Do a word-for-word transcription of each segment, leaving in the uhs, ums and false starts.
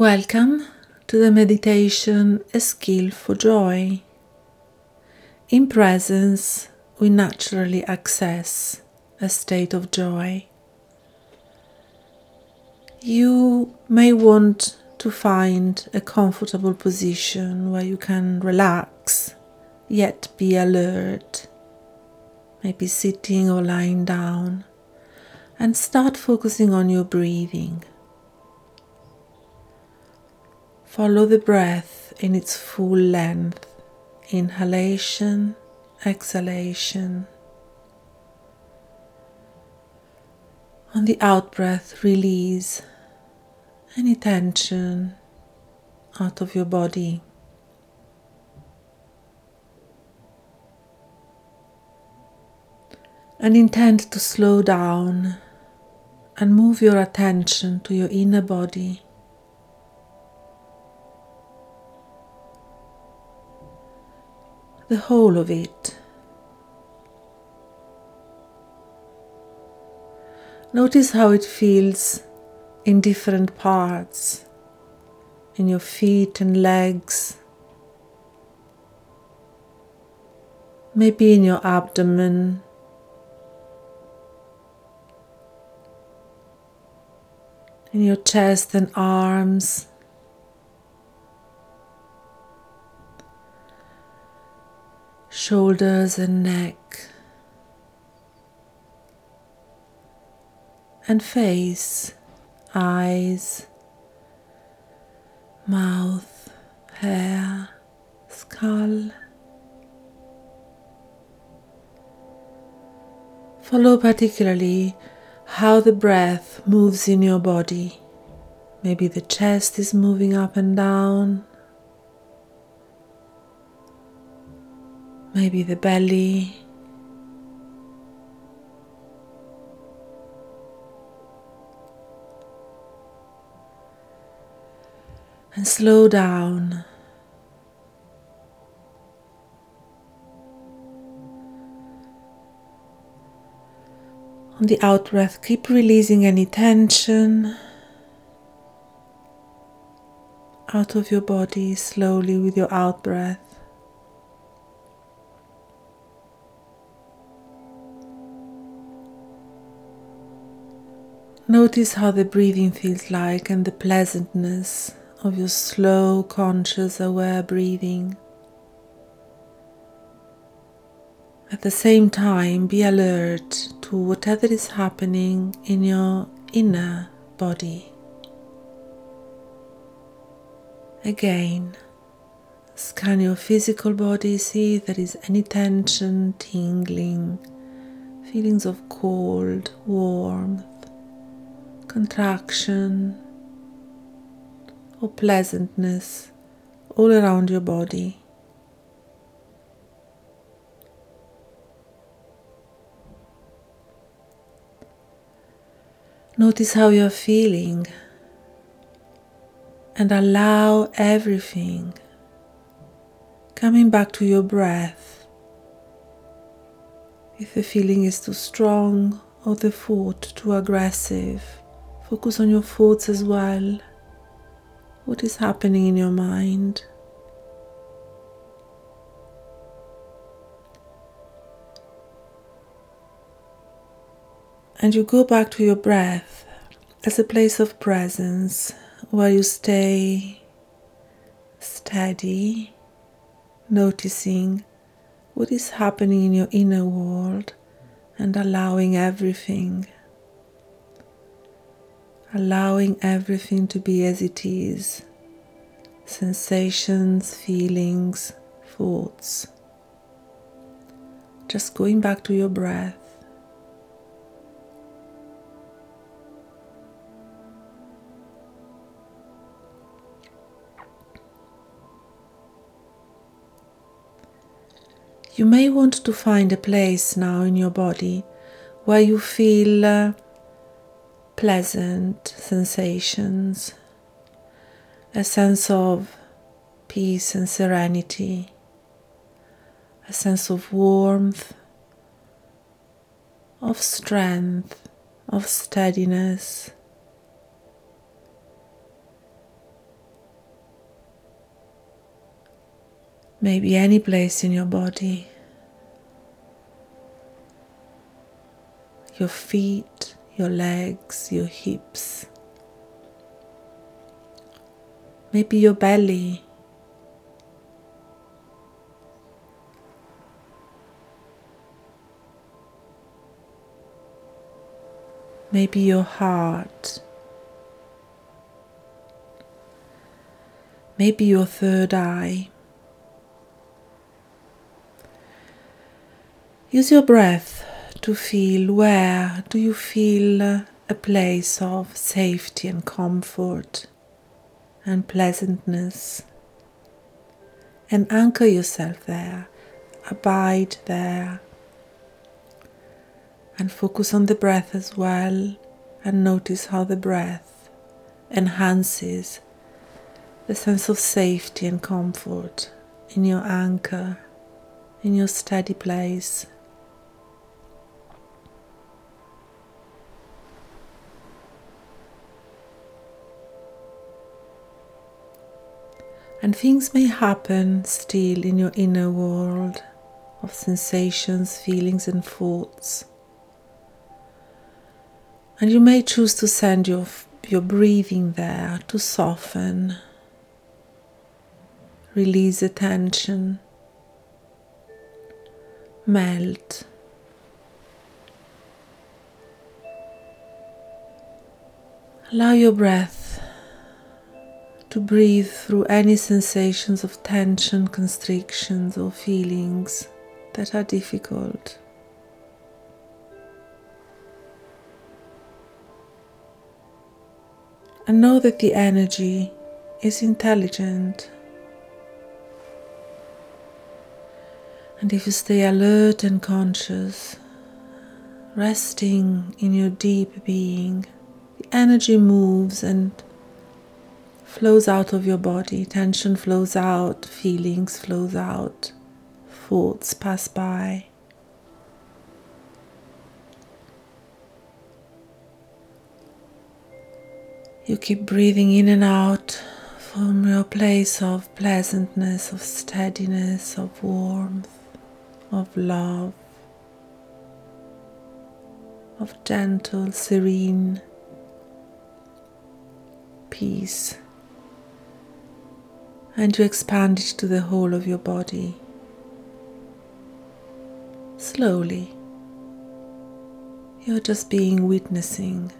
Welcome to the meditation, A Skill for Joy. In presence, we naturally access a state of joy. You may want to find a comfortable position where you can relax, yet be alert, maybe sitting or lying down, and start focusing on your breathing. Follow the breath in its full length, inhalation, exhalation. On the out-breath, release any tension out of your body. And intend to slow down and move your attention to your inner body. The whole of it. Notice how it feels in different parts, in your feet and legs, maybe in your abdomen, in your chest and arms. Shoulders and neck and face, eyes, mouth, hair, skull. Follow particularly how the breath moves in your body. Maybe the chest is moving up and down. Maybe the belly, and slow down, on the out-breath, keep releasing any tension out of your body slowly with your out-breath. Notice how the breathing feels like and the pleasantness of your slow, conscious, aware breathing. At the same time, be alert to whatever is happening in your inner body. Again, scan your physical body, see if there is any tension, tingling, feelings of cold, warmth, contraction or pleasantness all around your body. Notice how you are feeling and allow everything, coming back to your breath if the feeling is too strong or the thought too aggressive. Focus on your thoughts as well. What is happening in your mind? And you go back to your breath as a place of presence where you stay steady, noticing what is happening in your inner world and allowing everything. Allowing everything to be as it is, sensations, feelings, thoughts. Just going back to your breath. You may want to find a place now in your body where you feel uh, pleasant sensations, a sense of peace and serenity, a sense of warmth, of strength, of steadiness. maybe any place in your body, your feet, your legs, your hips, maybe your belly. Maybe your heart, maybe your third eye. Use your breath to feel where do you feel a place of safety and comfort and pleasantness, and anchor yourself there, abide there. And focus on the breath as well, and notice how the breath enhances the sense of safety and comfort in your anchor, in your steady place. And things may happen still in your inner world of sensations, feelings and thoughts. And you may choose to send your, your breathing there to soften, release the tension, melt. Allow your breath to breathe through any sensations of tension, constrictions or feelings that are difficult. And know that the energy is intelligent. And if you stay alert and conscious, resting in your deep being, the energy moves and flows out of your body. Tension flows out, feelings flows out, thoughts pass by. You keep breathing in and out from your place of pleasantness, of steadiness, of warmth, of love, of gentle, serene peace. And you expand it to the whole of your body, slowly. You're just being witnessing.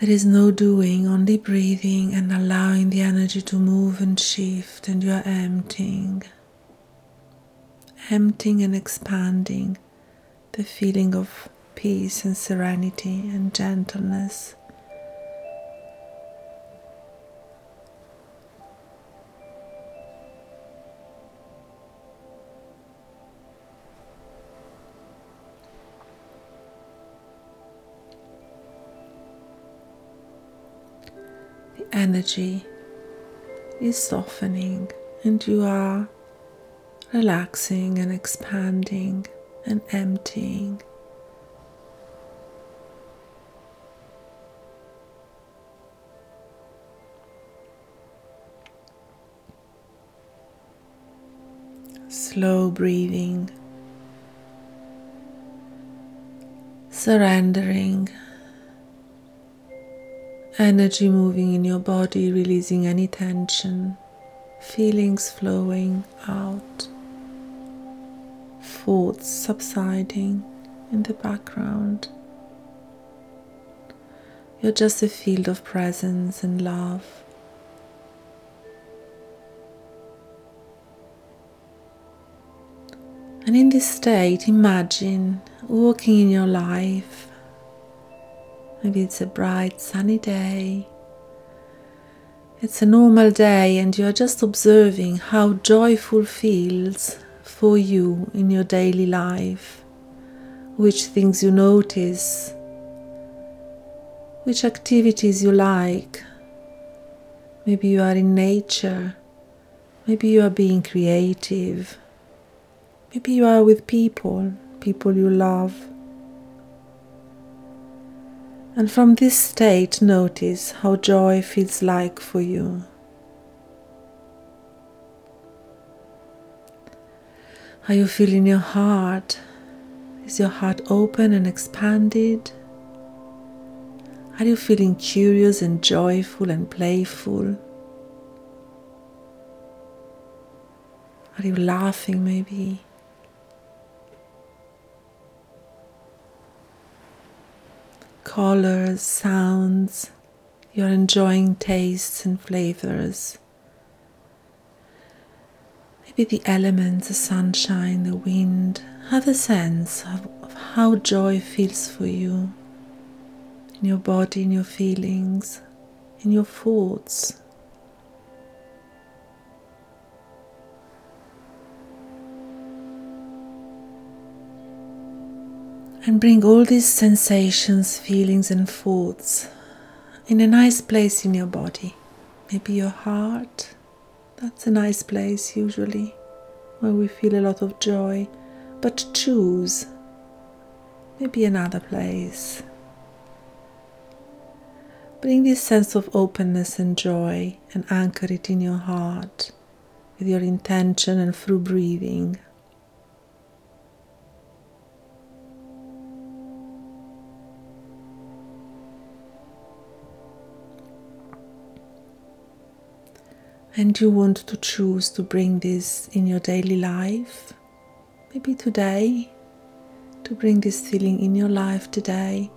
There is no doing, only breathing and allowing the energy to move and shift, and you are emptying, emptying and expanding the feeling of peace and serenity and gentleness. Energy is softening and you are relaxing and expanding and emptying. Slow breathing, surrendering. Energy moving in your body, releasing any tension, feelings flowing out, thoughts subsiding in the background. You're just a field of presence and love. And in this state, imagine walking in your life. Maybe it's a bright sunny day, it's a normal day, and you are just observing how joyful feels for you in your daily life, which things you notice, which activities you like. Maybe you are in nature, maybe you are being creative, maybe you are with people, people you love. And from this state, notice how joy feels like for you. How you feel in your heart. Is your heart open and expanded? Are you feeling curious and joyful and playful? Are you laughing maybe? Colors, sounds, you're enjoying tastes and flavors. Maybe the elements, the sunshine, the wind, have a sense of, of how joy feels for you, in your body, in your feelings, in your thoughts. And bring all these sensations, feelings and thoughts in a nice place in your body. Maybe your heart, that's a nice place usually, where we feel a lot of joy. But choose maybe another place. Bring this sense of openness and joy and anchor it in your heart with your intention and through breathing. And you want to choose to bring this in your daily life. Maybe today, to bring this feeling in your life today,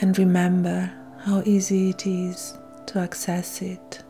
and remember how easy it is to access it.